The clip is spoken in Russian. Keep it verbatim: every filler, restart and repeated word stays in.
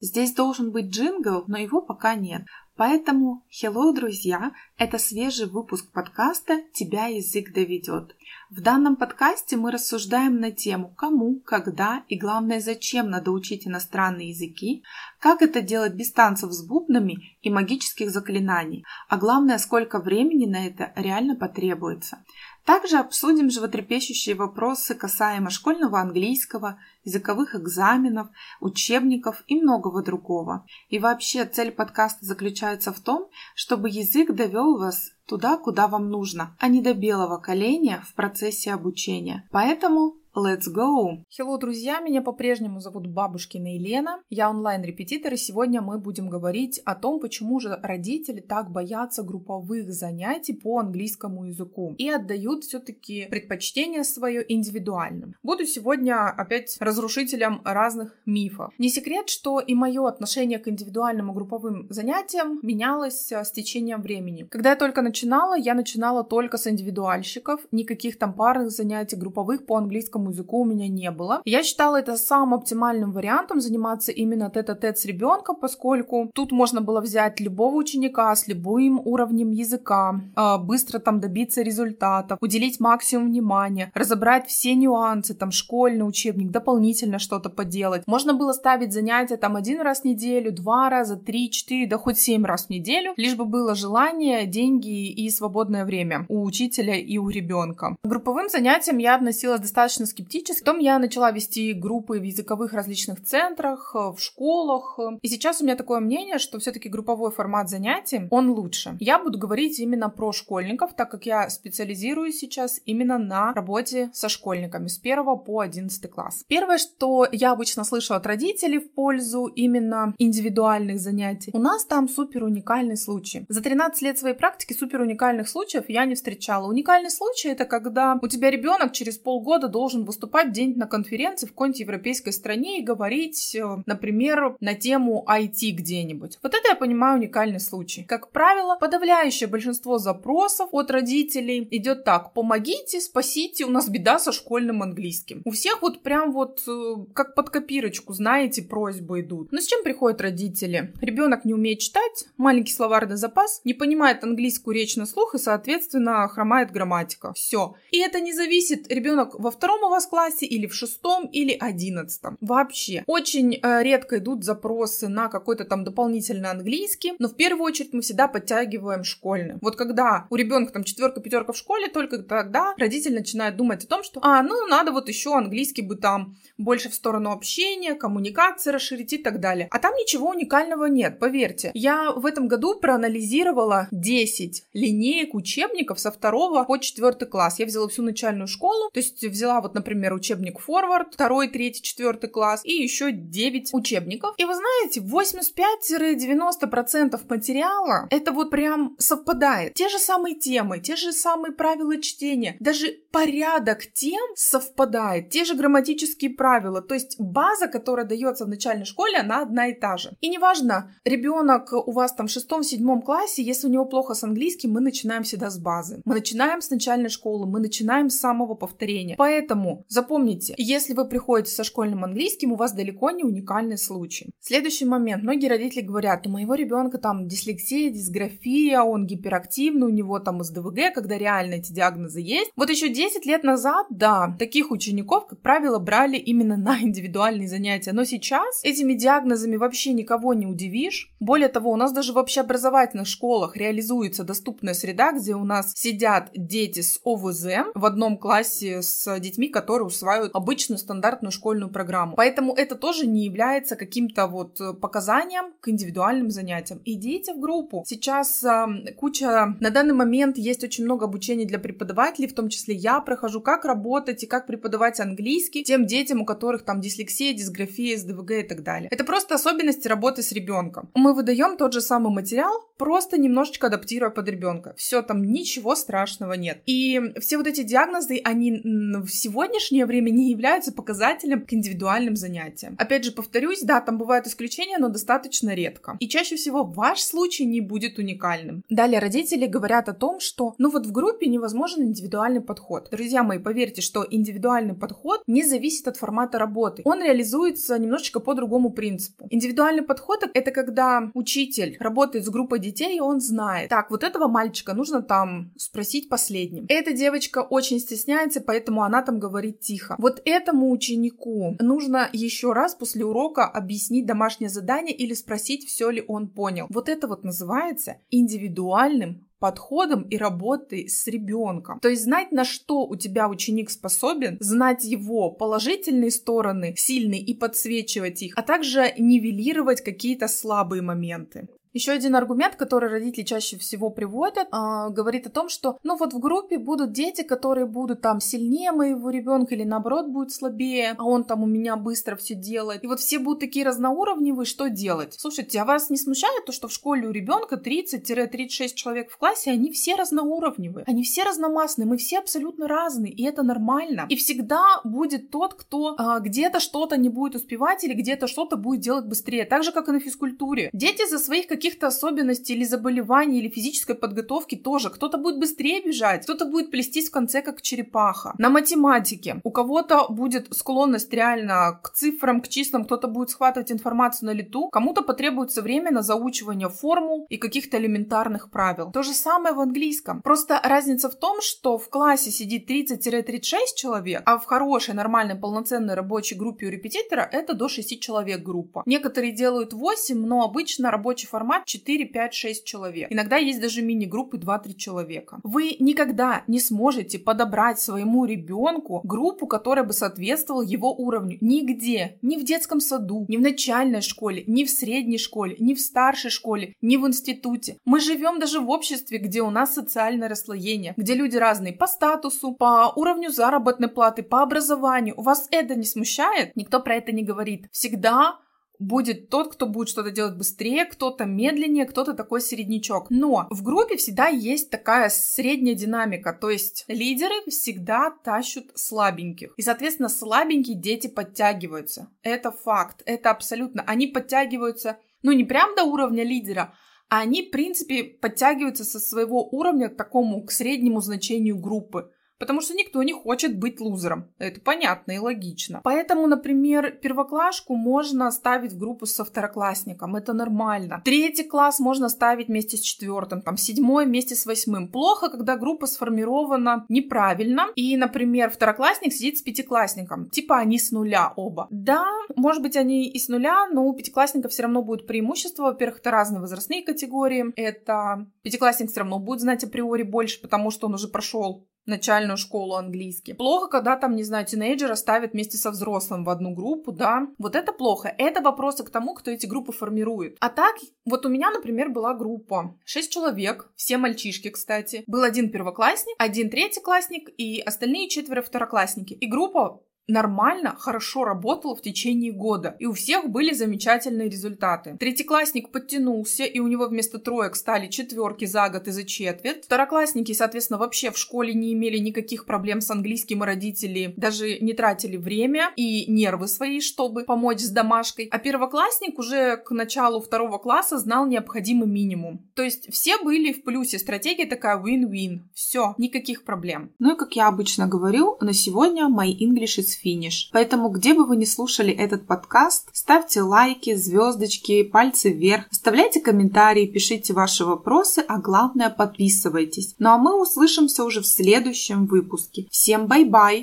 Здесь должен быть джингл, но его пока нет. Поэтому, hello, друзья, это свежий выпуск подкаста «Тебя язык доведёт». В данном подкасте мы рассуждаем на тему, кому, когда и, главное, зачем надо учить иностранные языки, как это делать без танцев с бубнами и магических заклинаний, а главное, сколько времени на это реально потребуется. Также обсудим животрепещущие вопросы касаемо школьного английского, языковых экзаменов, учебников и многого другого. И вообще цель подкаста заключается в том, чтобы язык довел вас туда, куда вам нужно, а не до белого коленя в процессе обучения. Поэтому let's go! Hello, друзья! Меня по-прежнему зовут Бабушкина Елена. Я онлайн-репетитор, и сегодня мы будем говорить о том, почему же родители так боятся групповых занятий по английскому языку и отдают все-таки предпочтение свое индивидуальным. Буду сегодня опять разрушителем разных мифов. Не секрет, что и мое отношение к индивидуальным и групповым занятиям менялось с течением времени. Когда я только начала Начинала, я начинала только с индивидуальщиков, никаких там парных занятий, групповых по английскому языку у меня не было. Я считала это самым оптимальным вариантом заниматься именно тет-а-тет с ребенком, поскольку тут можно было взять любого ученика с любым уровнем языка, быстро там добиться результатов, уделить максимум внимания, разобрать все нюансы, там школьный учебник, дополнительно что-то поделать. Можно было ставить занятия там один раз в неделю, два раза, три, четыре, да хоть семь раз в неделю, лишь бы было желание, деньги и свободное время у учителя и у ребенка. К групповым занятиям я относилась достаточно скептически. Потом я начала вести группы в языковых различных центрах, в школах. И сейчас у меня такое мнение, что все-таки групповой формат занятий, он лучше. Я буду говорить именно про школьников, так как я специализируюсь сейчас именно на работе со школьниками с первого по одиннадцатый класс. Первое, что я обычно слышу от родителей в пользу именно индивидуальных занятий: у нас там супер уникальный случай. За тринадцать лет своей практики супер уникальных случаев я не встречала. Уникальный случай — это когда у тебя ребенок через полгода должен выступать где-нибудь на конференции в какой-нибудь европейской стране и говорить, например, на тему ай ти где-нибудь. Вот это я понимаю уникальный случай. Как правило, подавляющее большинство запросов от родителей идет так: помогите, спасите, у нас беда со школьным английским. У всех вот прям вот как под копирочку, знаете, просьбы идут. Но с чем приходят родители? Ребенок не умеет читать, маленький словарный запас, не понимает английскую речь на слух и, соответственно, хромает грамматика. Все. И это не зависит, ребенок во втором у вас классе или в шестом или одиннадцатом. Вообще. Очень э, редко идут запросы на какой-то там дополнительный английский, но в первую очередь мы всегда подтягиваем школьный. Вот когда у ребенка там четверка, пятерка в школе, только тогда родитель начинает думать о том, что, а, ну, надо вот еще английский бы там больше в сторону общения, коммуникации расширить и так далее. А там ничего уникального нет, поверьте. Я в этом году проанализировала десять линеек учебников со второго по четвёртый класс. Я взяла всю начальную школу, то есть взяла вот, например, учебник Forward, второй, третий, четвёртый класс и еще девять учебников. И вы знаете, восемьдесят пять - девяносто процентов материала это вот прям совпадает. Те же самые темы, те же самые правила чтения, даже порядок тем совпадает, те же грамматические правила. То есть база, которая дается в начальной школе, она одна и та же. И неважно, ребенок у вас там в шестом-седьмом классе, если у него плохо с английским, мы начинаем всегда с базы. Мы начинаем с начальной школы, мы начинаем с самого повторения. Поэтому запомните, если вы приходите со школьным английским, у вас далеко не уникальный случай. Следующий момент. Многие родители говорят: у моего ребенка там дислексия, дисграфия, он гиперактивный, у него там эс дэ вэ гэ, когда реально эти диагнозы есть. Вот еще десять лет назад, да, таких учеников, как правило, брали именно на индивидуальные занятия. Но сейчас этими диагнозами вообще никого не удивишь. Более того, у нас даже в общеобразовательных школах реализуется доступность среда, где у нас сидят дети с о вэ зэ в одном классе с детьми, которые усваивают обычную стандартную школьную программу. Поэтому это тоже не является каким-то вот показанием к индивидуальным занятиям. Идите в группу. Сейчас э, куча... На данный момент есть очень много обучения для преподавателей, в том числе я прохожу, как работать и как преподавать английский тем детям, у которых там дислексия, дисграфия, эс дэ вэ гэ и так далее. Это просто особенности работы с ребенком. Мы выдаем тот же самый материал, просто немножечко адаптируя под ребенка. Все, там ничего страшного нет. И все вот эти диагнозы, они всего сегодняшнее время не являются показателем к индивидуальным занятиям. Опять же, повторюсь, да, там бывают исключения, но достаточно редко. И чаще всего ваш случай не будет уникальным. Далее родители говорят о том, что ну вот в группе невозможен индивидуальный подход. Друзья мои, поверьте, что индивидуальный подход не зависит от формата работы. Он реализуется немножечко по другому принципу. Индивидуальный подход — это когда учитель работает с группой детей, и он знает, так, вот этого мальчика нужно там спросить последним. Эта девочка очень стесняется, поэтому она там говорит тихо. Вот этому ученику нужно еще раз после урока объяснить домашнее задание или спросить, все ли он понял. Вот это вот называется индивидуальным подходом и работой с ребенком. То есть знать, на что у тебя ученик способен, знать его положительные стороны, сильные, и подсвечивать их, а также нивелировать какие-то слабые моменты. Еще один аргумент, который родители чаще всего приводят, э, говорит о том, что ну вот в группе будут дети, которые будут там сильнее моего ребенка или наоборот будут слабее, а он там у меня быстро все делает. И вот все будут такие разноуровневые, что делать? Слушайте, а вас не смущает то, что в школе у ребенка тридцать-тридцать шесть человек в классе, они все разноуровневые, они все разномастные, мы все абсолютно разные, и это нормально. И всегда будет тот, кто э, где-то что-то не будет успевать или где-то что-то будет делать быстрее, так же, как и на физкультуре. Дети за своих каких-то каких-то особенностей или заболеваний, или физической подготовки тоже. Кто-то будет быстрее бежать, кто-то будет плестись в конце как черепаха. На математике у кого-то будет склонность реально к цифрам, к числам, кто-то будет схватывать информацию на лету, кому-то потребуется время на заучивание формул и каких-то элементарных правил. То же самое в английском. Просто разница в том, что в классе сидит тридцать-тридцать шесть человек, а в хорошей, нормальной, полноценной рабочей группе у репетитора это до шести человек группа. Некоторые делают восемь, но обычно рабочий формат четыре-пять-шесть человек. Иногда есть даже мини-группы два-три человека. Вы никогда не сможете подобрать своему ребенку группу, которая бы соответствовала его уровню. Нигде. Ни в детском саду, ни в начальной школе, ни в средней школе, ни в старшей школе, ни в институте. Мы живем даже в обществе, где у нас социальное расслоение, где люди разные по статусу, по уровню заработной платы, по образованию. Вас это не смущает? Никто про это не говорит. Всегда будет тот, кто будет что-то делать быстрее, кто-то медленнее, кто-то такой середнячок. Но в группе всегда есть такая средняя динамика, то есть лидеры всегда тащат слабеньких. И, соответственно, слабенькие дети подтягиваются. Это факт, это абсолютно. Они подтягиваются, ну, не прям до уровня лидера, а они, в принципе, подтягиваются со своего уровня к такому, к среднему значению группы. Потому что никто не хочет быть лузером. Это понятно и логично. Поэтому, например, первоклашку можно ставить в группу со второклассником. Это нормально. Третий класс можно ставить вместе с четвертым. Там седьмой вместе с восьмым. Плохо, когда группа сформирована неправильно. И, например, второклассник сидит с пятиклассником. Типа они с нуля оба. Да, может быть, они и с нуля, но у пятиклассника все равно будет преимущество. Во-первых, это разные возрастные категории. Это пятиклассник все равно будет знать априори больше, потому что он уже прошел начальную школу английский. Плохо, когда там, не знаю, тинейджера ставят вместе со взрослым в одну группу, да. Вот это плохо. Это вопросы к тому, кто эти группы формирует. А так, вот у меня, например, была группа. Шесть человек, все мальчишки, кстати. Был один первоклассник, один третьеклассник и остальные четверо второклассники. И группа нормально, хорошо работала в течение года. И у всех были замечательные результаты. Третьеклассник подтянулся, и у него вместо троек стали четверки за год и за четверть. Второклассники, соответственно, вообще в школе не имели никаких проблем с английским, и родители даже не тратили время и нервы свои, чтобы помочь с домашкой. А первоклассник уже к началу второго класса знал необходимый минимум. То есть все были в плюсе. Стратегия такая win-win. Все, никаких проблем. Ну и как я обычно говорю, на сегодня my English is финиш. Поэтому, где бы вы ни слушали этот подкаст, ставьте лайки, звездочки, пальцы вверх, оставляйте комментарии, пишите ваши вопросы, а главное, подписывайтесь. Ну а мы услышимся уже в следующем выпуске. Всем бай-бай!